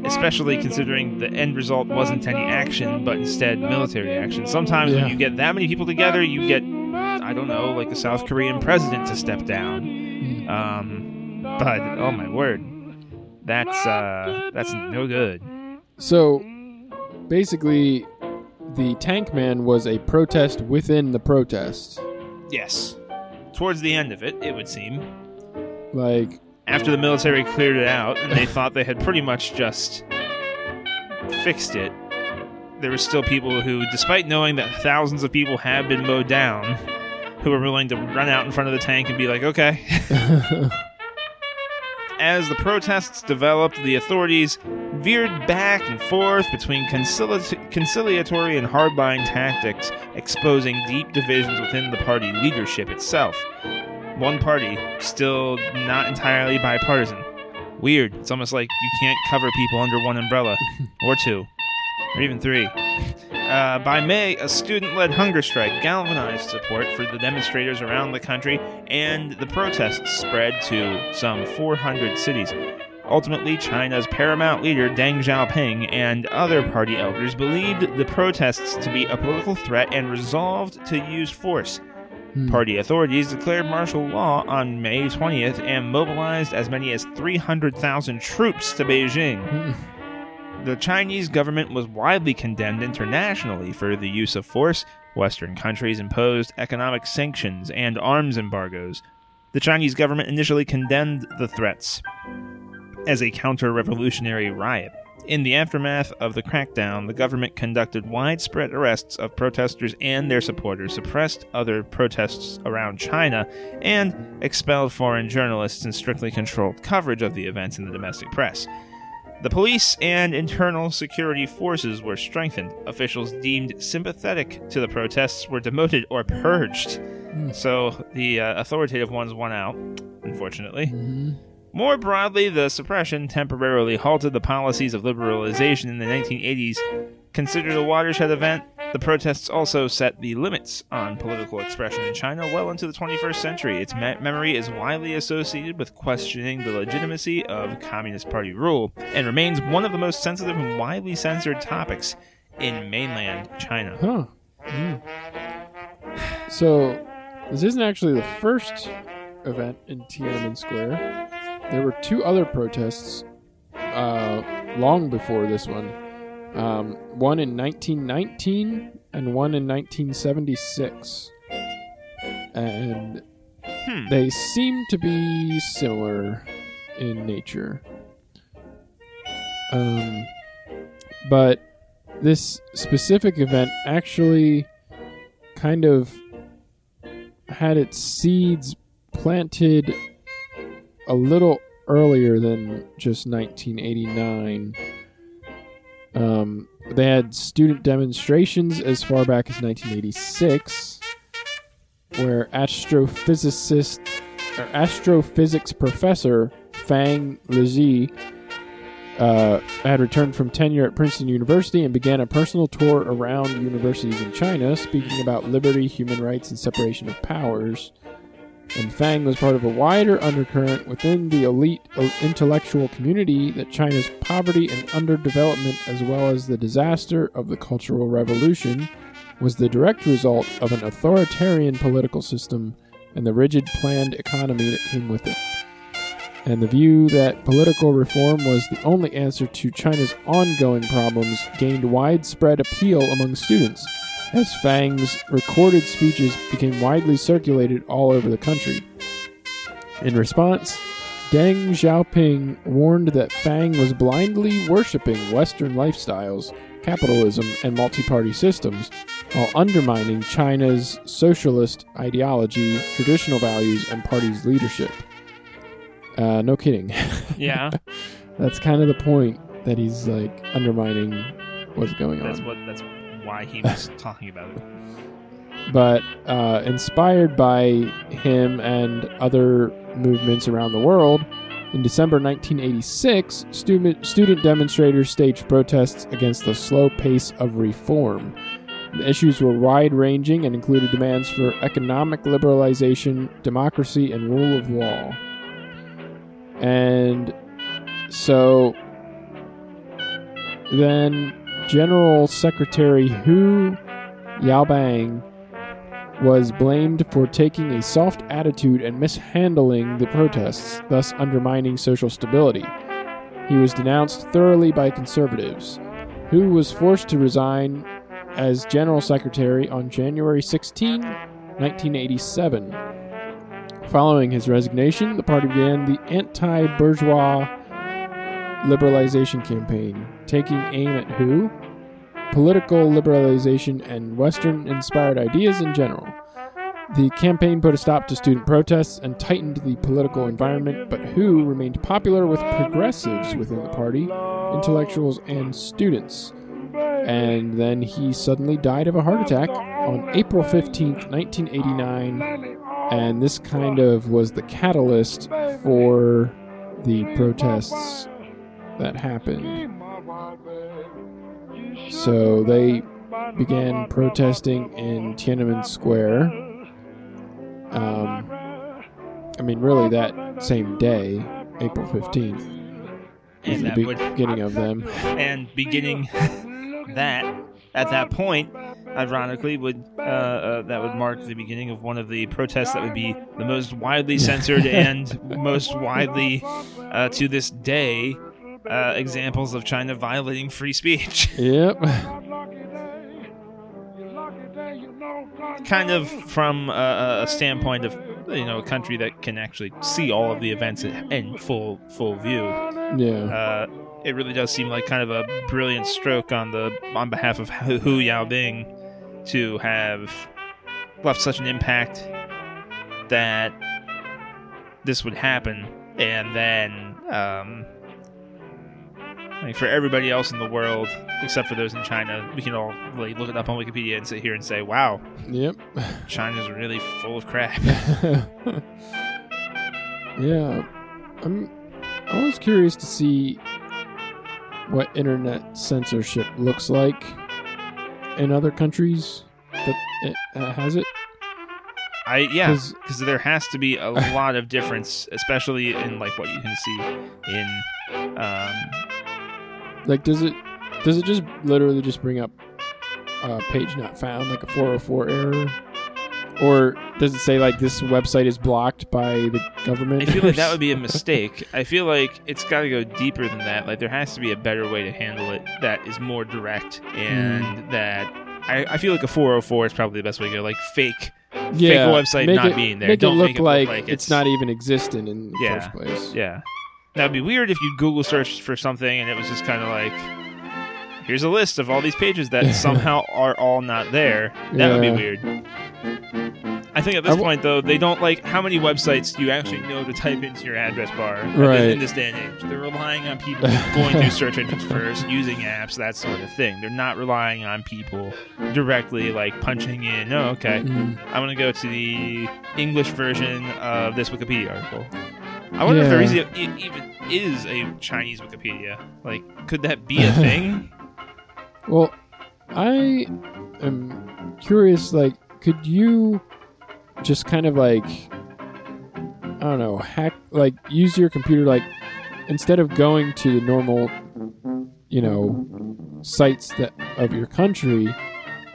especially considering the end result wasn't any action, but instead military action. Sometimes when you get that many people together, you get, I don't know, like the South Korean president to step down. But oh my word, that's no good. So basically, the Tank Man was a protest within the protest. Yes, towards the end of it would seem like after the military cleared it out and they thought they had pretty much just fixed it, there were still people who, despite knowing that thousands of people had been mowed down, who were willing to run out in front of the tank and be like, okay. As the protests developed, the authorities veered back and forth between conciliatory and hardline tactics, exposing deep divisions within the party leadership itself. One party, still not entirely bipartisan. Weird. It's almost like you can't cover people under one umbrella, or two, or even three. By May, a student-led hunger strike galvanized support for the demonstrators around the country, and the protests spread to some 400 cities. Ultimately, China's paramount leader, Deng Xiaoping, and other party elders believed the protests to be a political threat and resolved to use force. Party authorities declared martial law on May 20th and mobilized as many as 300,000 troops to Beijing. The Chinese government was widely condemned internationally for the use of force. Western countries imposed economic sanctions and arms embargoes. The Chinese government initially condemned the threats as a counter-revolutionary riot. In the aftermath of the crackdown, the government conducted widespread arrests of protesters and their supporters, suppressed other protests around China, and expelled foreign journalists and strictly controlled coverage of the events in the domestic press. The police and internal security forces were strengthened. Officials deemed sympathetic to the protests were demoted or purged. So the authoritative ones won out, unfortunately. More broadly, the suppression temporarily halted the policies of liberalization in the 1980s. Considered a watershed event, the protests also set the limits on political expression in China well into the 21st century. Its memory is widely associated with questioning the legitimacy of Communist Party rule and remains one of the most sensitive and widely censored topics in mainland China. Huh. So, this isn't actually the first event in Tiananmen Square. There were two other protests long before this one. One in 1919 and one in 1976. And they seem to be similar in nature. But this specific event actually kind of had its seeds planted a little earlier than just 1989. They had student demonstrations as far back as 1986, where astrophysics professor Fang Lizhi had returned from tenure at Princeton University and began a personal tour around universities in China, speaking about liberty, human rights, and separation of powers. And Fang was part of a wider undercurrent within the elite intellectual community that China's poverty and underdevelopment, as well as the disaster of the Cultural Revolution, was the direct result of an authoritarian political system and the rigid planned economy that came with it. And the view that political reform was the only answer to China's ongoing problems gained widespread appeal among students, as Fang's recorded speeches became widely circulated all over the country. In response, Deng Xiaoping warned that Fang was blindly worshiping Western lifestyles, capitalism, and multi-party systems, while undermining China's socialist ideology, traditional values, and party's leadership. No kidding. Yeah. That's kind of the point, that he's like undermining what's going on. That's why he was talking about it. But inspired by him and other movements around the world, in December 1986, student demonstrators staged protests against the slow pace of reform. The issues were wide-ranging and included demands for economic liberalization, democracy, and rule of law. And so then General Secretary Hu Yaobang was blamed for taking a soft attitude and mishandling the protests, thus undermining social stability. He was denounced thoroughly by conservatives. Hu was forced to resign as General Secretary on January 16, 1987. Following his resignation, the party began the anti-bourgeois liberalization campaign, taking aim at Hu, political liberalization, and Western-inspired ideas in general. The campaign put a stop to student protests and tightened the political environment, but Hu remained popular with progressives within the party, intellectuals, and students. And then he suddenly died of a heart attack on April 15, 1989, and this kind of was the catalyst for the protests that happened. So they began protesting in Tiananmen Square. Really that same day, April 15th, is the beginning of them. And beginning that, at that point, ironically, that would mark the beginning of one of the protests that would be the most widely censored and most widely, to this day, examples of China violating free speech. Yep. Kind of from a standpoint of, a country that can actually see all of the events in full view. Yeah. It really does seem like kind of a brilliant stroke on behalf of Hu Yaobang to have left such an impact that this would happen, and then for everybody else in the world except for those in China, we can all look it up on Wikipedia and sit here and say, "Wow, yep, China's really full of crap." Yeah, I'm always curious to see what internet censorship looks like in other countries that it has it. Because there has to be a lot of difference, especially in what you can see in does it just literally just bring up page not found, like a 404 error, Or does it say, like, this website is blocked by the government? I feel like that would be a mistake. I feel like it's got to go deeper than that. Like, there has to be a better way to handle it that is more direct. And that I feel like a 404 is probably the best way to go. Like, fake website not being there. Don't make it look like it's not even existent in the first place. Yeah. That would be weird if you Google searched for something and it was just kind of like... Here's a list of all these pages that somehow are all not there. That would be weird. I think at this point, though, they don't like how many websites do you actually know to type into your address bar in this day and age. They're relying on people going through search engines first, using apps, that sort of thing. They're not relying on people directly like punching in, oh, okay, I'm going to go to the English version of this Wikipedia article. I wonder if there even is a Chinese Wikipedia. Like, could that be a thing? Well, I am curious, like, could you just kind of, like, I don't know, hack, like, use your computer, like, instead of going to the normal, you know, sites that of your country,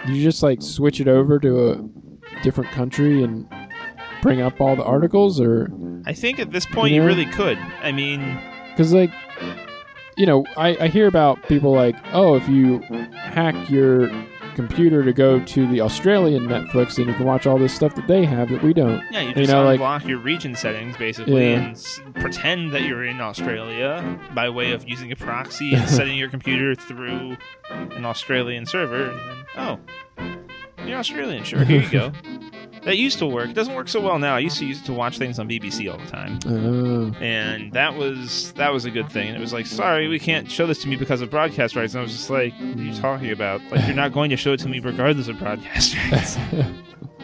you just, like, switch it over to a different country and bring up all the articles, or... I think at this point you really could. I mean... Because, like... You know, I hear about people like, oh, if you hack your computer to go to the Australian Netflix, then you can watch all this stuff that they have that we don't. Yeah, you just unblock your region settings, basically, and pretend that you're in Australia by way of using a proxy and setting your computer through an Australian server. And then, oh, you're Australian, sure, here you go. That used to work. It doesn't work so well now. I used to use it to watch things on BBC all the time. Oh. And that was a good thing. And it was like, sorry, we can't show this to me because of broadcast rights. And I was just like, what are you talking about? Like, you're not going to show it to me regardless of broadcast rights.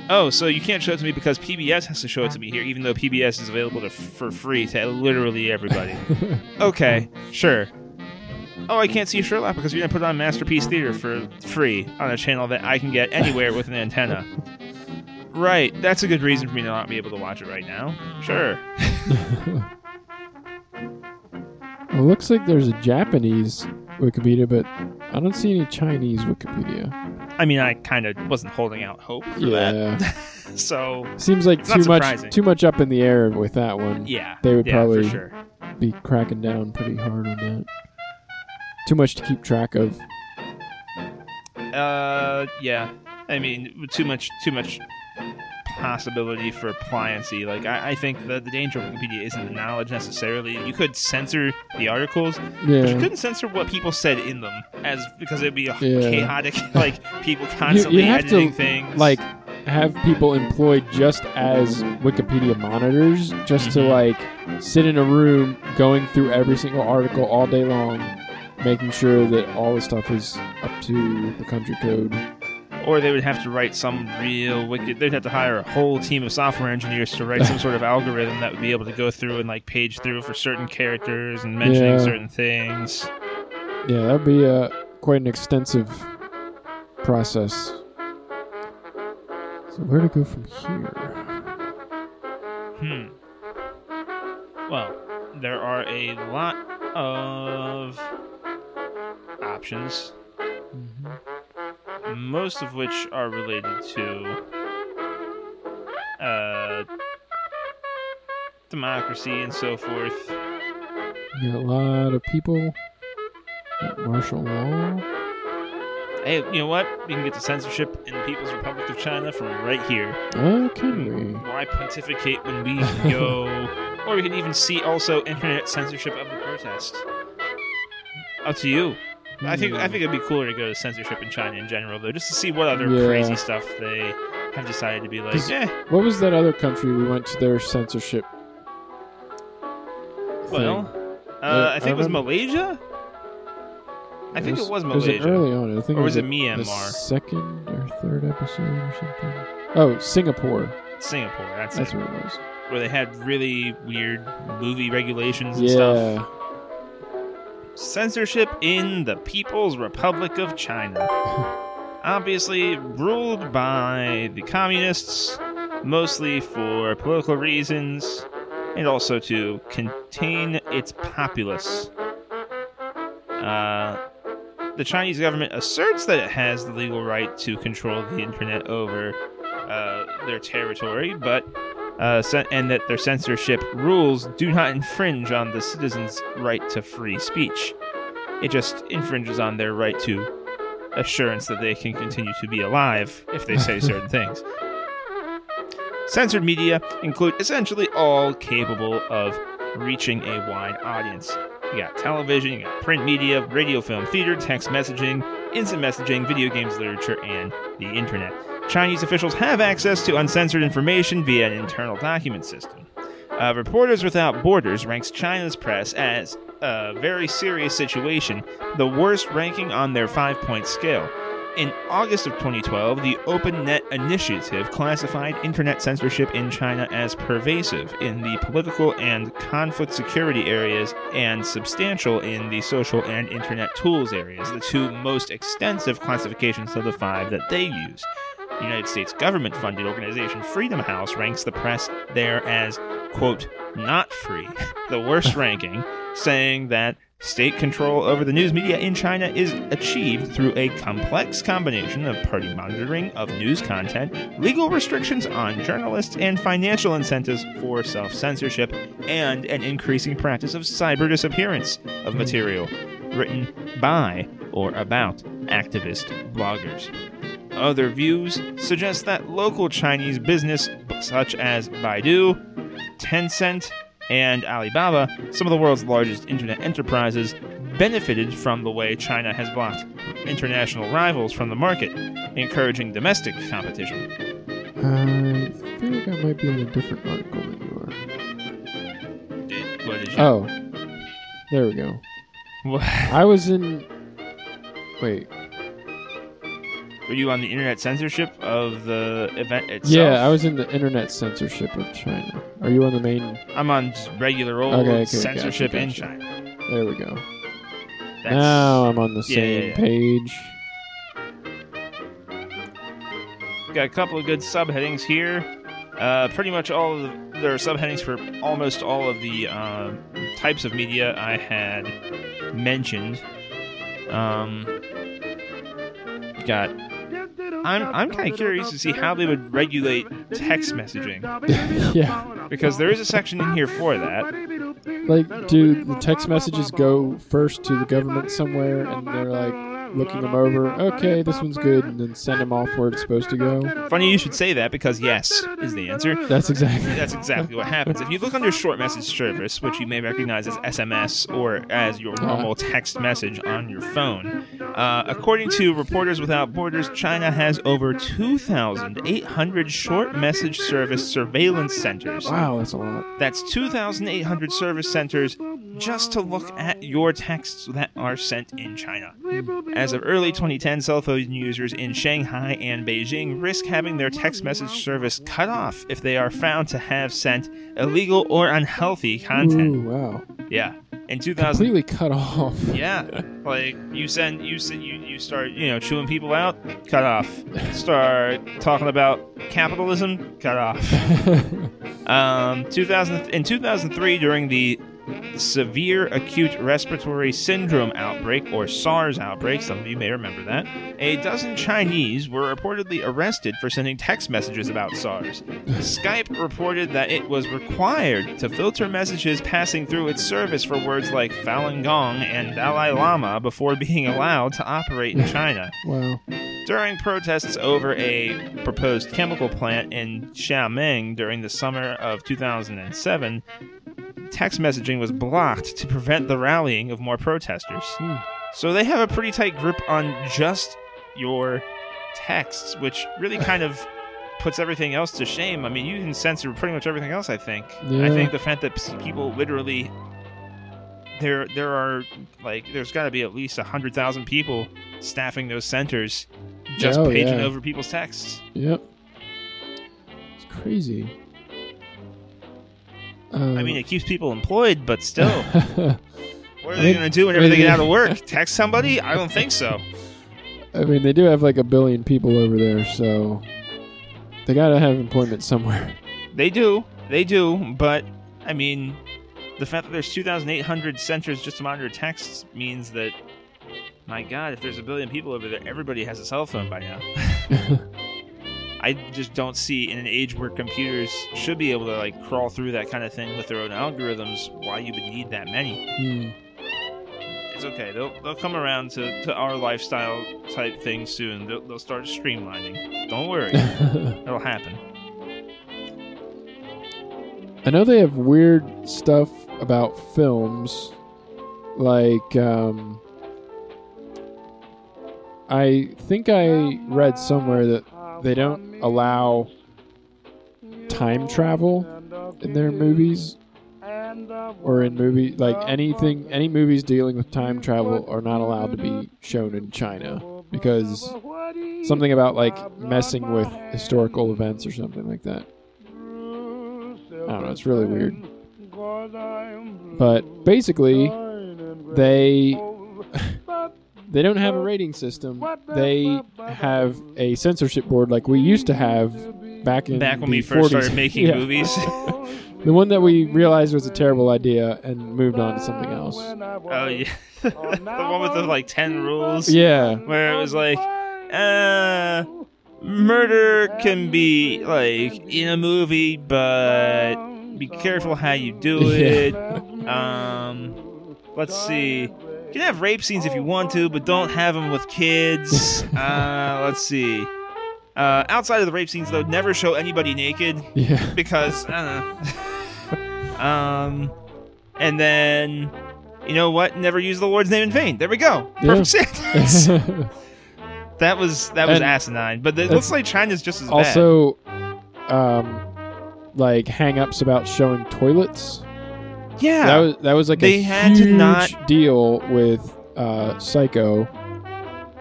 Oh, so you can't show it to me because PBS has to show it to me here, even though PBS is available for free to literally everybody. Okay, sure. Oh, I can't see Sherlock because you're going to put it on Masterpiece Theater for free on a channel that I can get anywhere with an antenna. Right, that's a good reason for me to not be able to watch it right now. Sure. Well, it looks like there's a Japanese Wikipedia, but I don't see any Chinese Wikipedia. I mean, I kind of wasn't holding out hope for that. So seems like too much up in the air with that one. Yeah, they would probably be cracking down pretty hard on that. Too much to keep track of. I mean, too much possibility for pliancy. Like, I think the danger of Wikipedia isn't the knowledge necessarily. You could censor the articles, but you couldn't censor what people said in them, because it'd be chaotic. Like, people constantly you have editing to, things. Like, have people employed just as Wikipedia monitors, just to like sit in a room going through every single article all day long, making sure that all the stuff is up to the country code. Or they would have to write some real wicked... They'd have to hire a whole team of software engineers to write some sort of algorithm that would be able to go through and, like, page through for certain characters and mentioning certain things. Yeah, that would be quite an extensive process. So where to go from here? Well, there are a lot of options. Most of which are related to democracy and so forth. You got a lot of people at martial law. Hey, you know what? We can get to censorship in the People's Republic of China from right here. Okay. Why pontificate when we can go... Or we can even see also internet censorship of the protest. Up to you. I think it'd be cooler to go to censorship in China in general, though, just to see what other crazy stuff they have decided to be like. What was that other country we went to their censorship? Well, I think it was Malaysia. I think it was Malaysia. It was early on. I think or was it Myanmar? The second or third episode or something. Oh, Singapore. That's what it was. Where they had really weird movie regulations and stuff. Censorship in the People's Republic of China. Obviously ruled by the communists, mostly for political reasons, and also to contain its populace. The Chinese government asserts that it has the legal right to control the internet over their territory, but and that their censorship rules do not infringe on the citizens' right to free speech. It just infringes on their right to assurance that they can continue to be alive if they say certain things. Censored media include essentially all capable of reaching a wide audience. You got television, you got print media, radio, film, theater, text messaging, instant messaging, video games, literature, and the internet. Chinese officials have access to uncensored information via an internal document system. Reporters Without Borders ranks China's press as a very serious situation, the worst ranking on their 5-point scale. In August of 2012, the Open Net Initiative classified internet censorship in China as pervasive in the political and conflict security areas and substantial in the social and internet tools areas, the two most extensive classifications of the five that they use. The United States government-funded organization Freedom House ranks the press there as, quote, not free, the worst ranking, saying that state control over the news media in China is achieved through a complex combination of party monitoring of news content, legal restrictions on journalists, and financial incentives for self-censorship, and an increasing practice of cyber disappearance of material written by or about activist bloggers. Other views suggest that local Chinese business, such as Baidu, Tencent, and Alibaba, some of the world's largest internet enterprises, benefited from the way China has blocked international rivals from the market, encouraging domestic competition. I think I might be in a different article than you are. What did you? Oh, there we go. What? I was in... Wait. Were you on the internet censorship of the event itself? Yeah, I was in the internet censorship of China. Are you on the main? I'm on just regular old censorship in China. There we go. That's... Now I'm on the same page. We've got a couple of good subheadings here. Pretty much all of there are subheadings for almost all of the types of media I had mentioned. I'm kind of curious to see how they would regulate text messaging. Yeah. Because there is a section in here for that. Like, do the text messages go first to the government somewhere, and they're like looking them over, okay, this one's good, and then send them off where it's supposed to go? Funny you should say that, because yes is the answer. That's exactly what happens. If you look under short message service, which you may recognize as SMS or as your normal text message on your phone, according to Reporters Without Borders, China has over 2,800 short message service surveillance centers. Wow, that's a lot. That's 2,800 service centers just to look at your texts that are sent in China. As of early 2010, cell phone users in Shanghai and Beijing risk having their text message service cut off if they are found to have sent illegal or unhealthy content. Ooh, wow. Yeah. In 2000, completely cut off. Yeah, like you start chewing people out, cut off. Start talking about capitalism, cut off. 2003, during the severe acute respiratory syndrome outbreak, or SARS outbreak, some of you may remember that, 12 Chinese were reportedly arrested for sending text messages about SARS. Skype reported that it was required to filter messages passing through its service for words like Falun Gong and Dalai Lama before being allowed to operate in China. Wow. During protests over a proposed chemical plant in Xiamen during the summer of 2007, text messaging was blocked to prevent the rallying of more protesters. So they have a pretty tight grip on just your texts, which really kind of puts everything else to shame. I mean, you can censor pretty much everything else, I think. Yeah. I think the fact that people literally... There's got to be at least 100,000 people staffing those centers just paging over people's texts. Yep. It's crazy. I mean, it keeps people employed, but still. What are they going to do whenever they get out of work? Text somebody? I don't think so. I mean, they do have like 1 billion people over there, so they got to have employment somewhere. They do, but I mean, the fact that there's 2,800 centers just to monitor texts means that, my God, if there's 1 billion people over there, everybody has a cell phone by now. I just don't see, in an age where computers should be able to like crawl through that kind of thing with their own algorithms, why you would need that many. It's okay. They'll come around to our lifestyle type thing soon. They'll start streamlining. Don't worry. It'll happen. I know they have weird stuff about films, like I think I read somewhere that they don't allow time travel in their movies, or in movie like anything. Any movies dealing with time travel are not allowed to be shown in China because something about like messing with historical events or something like that. I don't know. It's really weird. But basically, they don't have a rating system. They have a censorship board like we used to have back when we first 40s. Started making movies. The one that we realized was a terrible idea and moved on to something else. Oh yeah, the one with the like 10 rules. Yeah, where it was like, murder can be like in a movie, but be careful how you do it. Yeah. Let's see. You can have rape scenes if you want to, but don't have them with kids. Let's see. Outside of the rape scenes, though, never show anybody naked. Yeah. Because, I don't know. And then, you know what? Never use the Lord's name in vain. There we go. Perfect sentence. That was asinine. But it looks like China's just as bad. Also, like, hang-ups about showing toilets. Yeah, that was like they had huge to not deal with Psycho.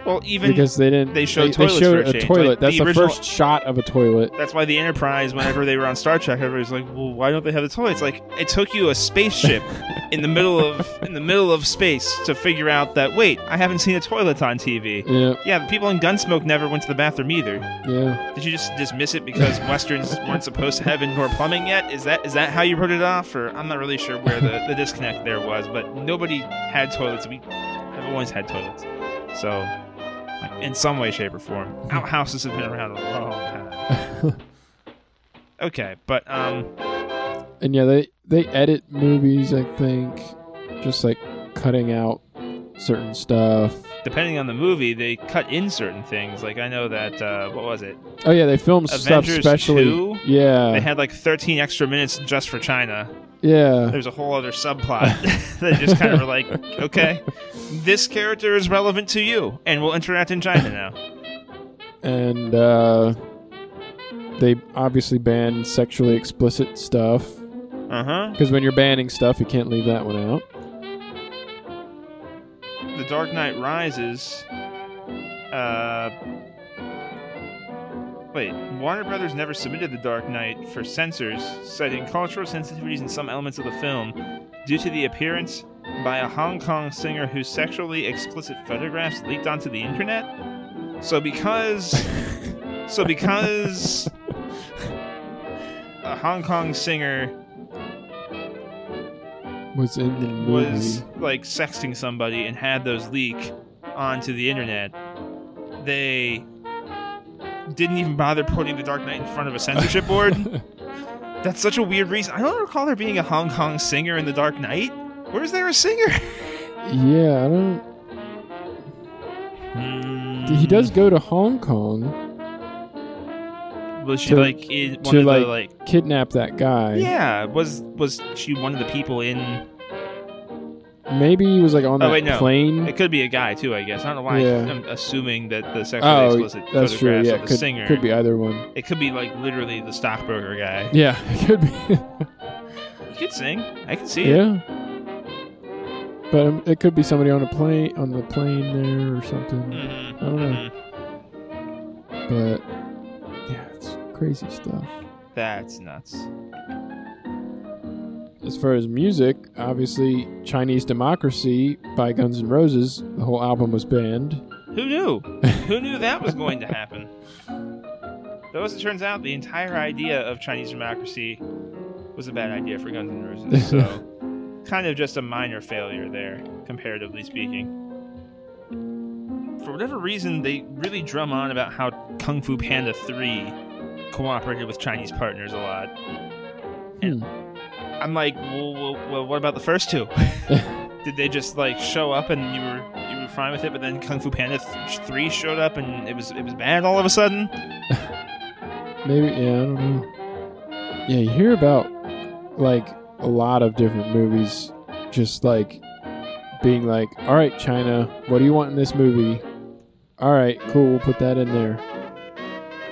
Well, even because they showed a toilet. Like, that's the first shot of a toilet. That's why the Enterprise, whenever they were on Star Trek, everybody's like, "Well, why don't they have the toilets?" Like, it took you a spaceship in the middle of space to figure out that. Wait, I haven't seen a toilet on TV. Yeah, the people in Gunsmoke never went to the bathroom either. Yeah, did you just dismiss it because Westerns weren't supposed to have indoor plumbing yet? Is that how you wrote it off? Or I'm not really sure where the disconnect there was, but nobody had toilets. Everyone's had toilets, so. In some way, shape, or form. Outhouses have been around a long time. Okay, but... And yeah, they edit movies, I think. Just, like, cutting out certain stuff. Depending on the movie, they cut in certain things. Like, I know that... what was it? Oh, yeah, they filmed stuff specially. Avengers 2? Yeah. They had, like, 13 extra minutes just for China. Yeah. There's a whole other subplot that just kind of were like, okay, this character is relevant to you, and we'll interact in China now. And they obviously banned sexually explicit stuff. Uh-huh. Because when you're banning stuff, you can't leave that one out. The Dark Knight Rises... Wait, Warner Brothers never submitted The Dark Knight for censors, citing cultural sensitivities in some elements of the film due to the appearance by a Hong Kong singer whose sexually explicit photographs leaked onto the internet. So because a Hong Kong singer was in the movie, was like sexting somebody and had those leak onto the internet, they didn't even bother putting The Dark Knight in front of a censorship board. That's such a weird reason. I don't recall there being a Hong Kong singer in The Dark Knight. Where's there a singer? Yeah, I don't... He does go to Hong Kong. Was she to kidnap that guy? Yeah, was she one of the people in... Maybe he was like on plane. It could be a guy too, I guess. I don't know why. Yeah. I'm assuming that the sexually explicit photographs of the singer. Could be either one. It could be like literally the stockbroker guy. Yeah, it could be. He could sing. I can see it. Yeah. But it could be somebody on a plane there or something. Mm-hmm. I don't know. Mm-hmm. But yeah, it's crazy stuff. That's nuts. As far as music, obviously, Chinese Democracy by Guns N' Roses, the whole album was banned. Who knew? Who knew that was going to happen? Though, as it turns out, the entire idea of Chinese Democracy was a bad idea for Guns N' Roses, so kind of just a minor failure there, comparatively speaking. For whatever reason, they really drum on about how Kung Fu Panda 3 cooperated with Chinese partners a lot. And I'm like, well, what about the first two? Did they just like show up and you were fine with it, but then Kung Fu Panda 3 showed up and it was bad all of a sudden? Maybe, yeah, I don't know. Yeah, you hear about like a lot of different movies just like being like, all right, China, what do you want in this movie? All right, cool, we'll put that in there.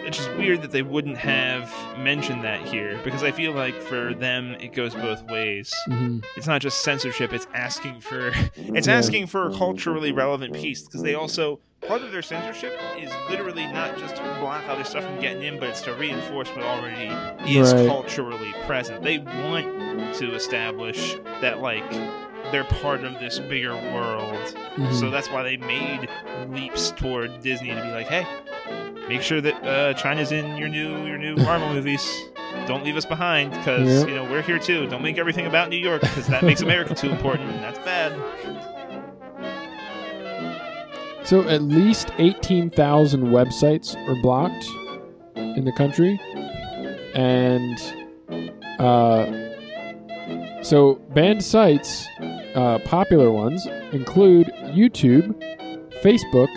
It's just weird that they wouldn't have mentioned that here, because I feel like for them it goes both ways. Mm-hmm. It's not just censorship; it's asking for a culturally relevant piece. Because they also, part of their censorship is literally not just to block other stuff from getting in, but it's to reinforce what already is culturally present. They want to establish that like they're part of this bigger world, so that's why they made leaps toward Disney to be like, hey. Make sure that China's in your new Marvel movies. Don't leave us behind, because you know we're here too. Don't make everything about New York, because that makes America too important, and that's bad. So at least 18,000 websites are blocked in the country, and so banned sites, popular ones include YouTube, Facebook,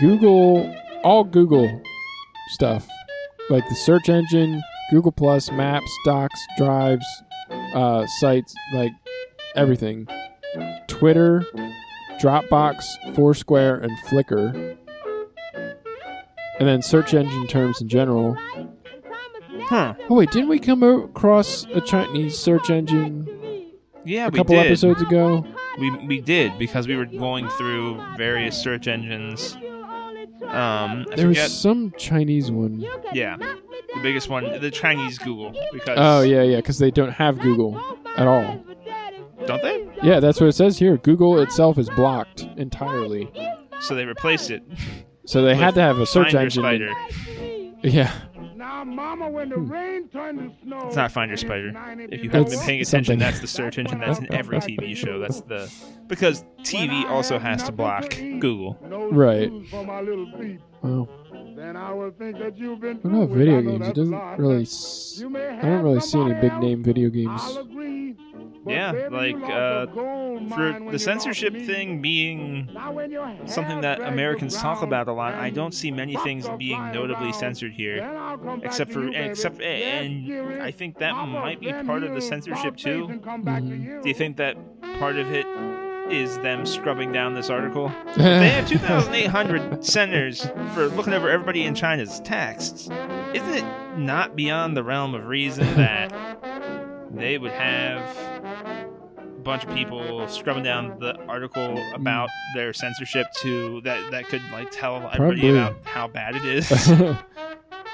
Google. All Google stuff, like the search engine, Google Plus, Maps, Docs, Drives, sites, like everything. Twitter, Dropbox, Foursquare, and Flickr. And then search engine terms in general. Huh. Oh, wait, didn't we come across a Chinese search engine a couple episodes ago? We did, because we were going through various search engines. There was some Chinese one. Yeah, the biggest one, the Chinese Google. Because because they don't have Google at all. Don't they? Yeah, that's what it says here. Google itself is blocked entirely. So they replaced it. So they had to have a search engine. Finder Spider. Yeah. Now, Mama, when the rain turned to snow. It's not Finder Spider. If you haven't been paying attention, that's the search engine. That's in every TV show. That's the because TV also has to block Google. Right. Wow. What about video games? It doesn't really. I don't really see any big name video games. Yeah, like for the censorship thing being something that Americans talk about a lot, I don't see many things being notably censored here, except for, and I think that might be part of the censorship too. Mm-hmm. Do you think that part of it is them scrubbing down this article? They have 2,800 senators for looking over everybody in China's texts. Isn't it not beyond the realm of reason that they would have a bunch of people scrubbing down the article about their censorship to that could like tell everybody about how bad it is?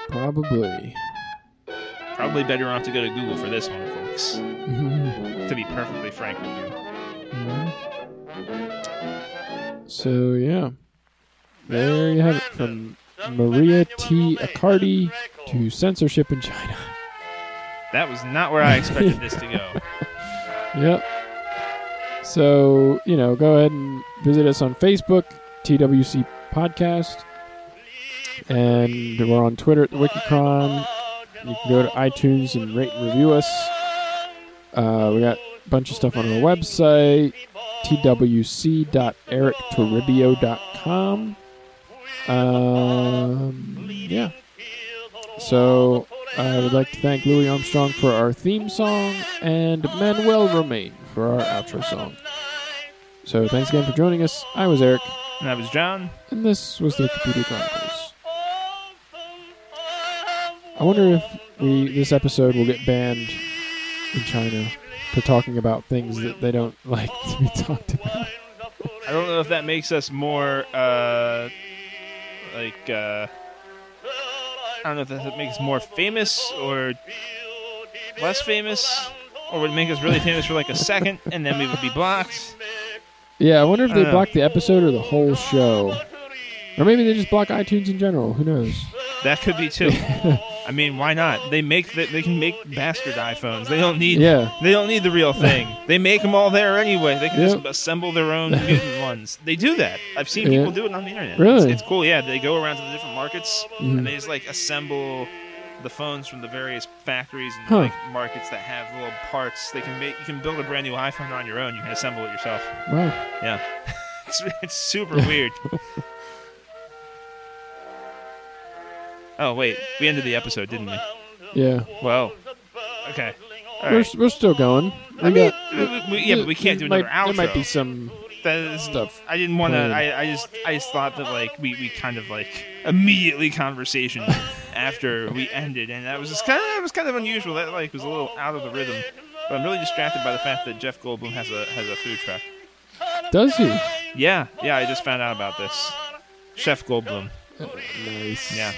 Probably better off to go to Google for this one, folks. To be perfectly frank with you. So yeah, there you have it, from Maria T. Accardi to censorship in China. That was not where I expected this to go. Yep. So, you know, go ahead and visit us on Facebook, TWC Podcast. And we're on Twitter at the Wikicron. You can go to iTunes and rate and review us. We got a bunch of stuff on our website, twc.erictoribio.com. Yeah. So I would like to thank Louis Armstrong for our theme song and Manuel Romain for our outro song. So thanks again for joining us. I was Eric. And I was John. And this was the Wikipedia Chronicles. I wonder if this episode will get banned in China for talking about things that they don't like to be talked about. I don't know if that makes us more, I don't know if that makes us more famous or less famous, or would make us really famous for like a second, and then we would be blocked. Yeah, I wonder if they block the episode or the whole show. Or maybe they just block iTunes in general. Who knows? That could be too. I mean, why not? They can make bastard iPhones. They don't need the real thing. They make them all there anyway. They can just assemble their own mutant ones. They do that. I've seen people do it on the internet. Really? It's cool. Yeah, they go around to the different markets and they just like assemble the phones from the various factories and like, markets that have little parts. They can make, you can build a brand new iPhone on your own. You can assemble it yourself. Wow. Yeah. It's super weird. Oh, wait. We ended the episode, didn't we? Yeah. Well, okay. All right. We're still going. I mean, but we can't do another outro. There might be some stuff. I didn't want to. I just thought that like we kind of like immediately conversation after we ended, and that was just kind of unusual. That like was a little out of the rhythm. But I'm really distracted by the fact that Jeff Goldblum has a food truck. Does he? Yeah, yeah. I just found out about this. Chef Goldblum. Nice. Yeah.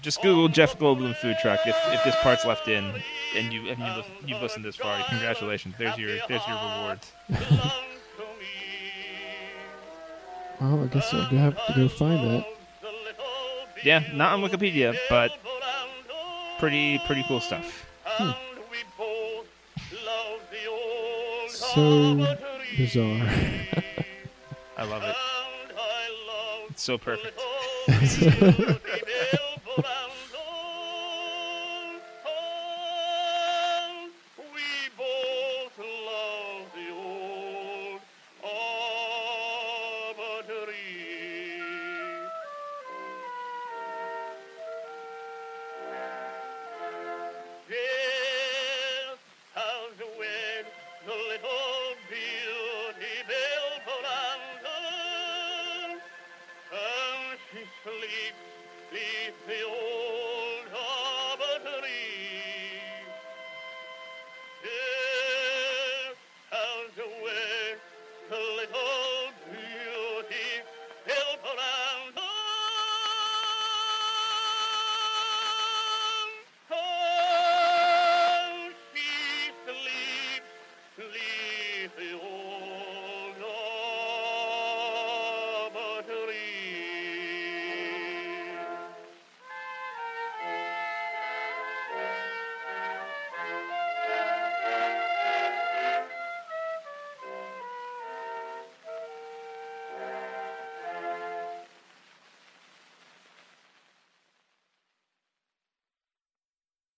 Just Google Jeff Goldblum food truck if this part's left in, and you've listened this far. Congratulations. There's your reward. Well, I guess I'll have to go find that. Yeah, not on Wikipedia, but pretty cool stuff. So bizarre. I love it. It's so perfect. Sleep, sleep, the old.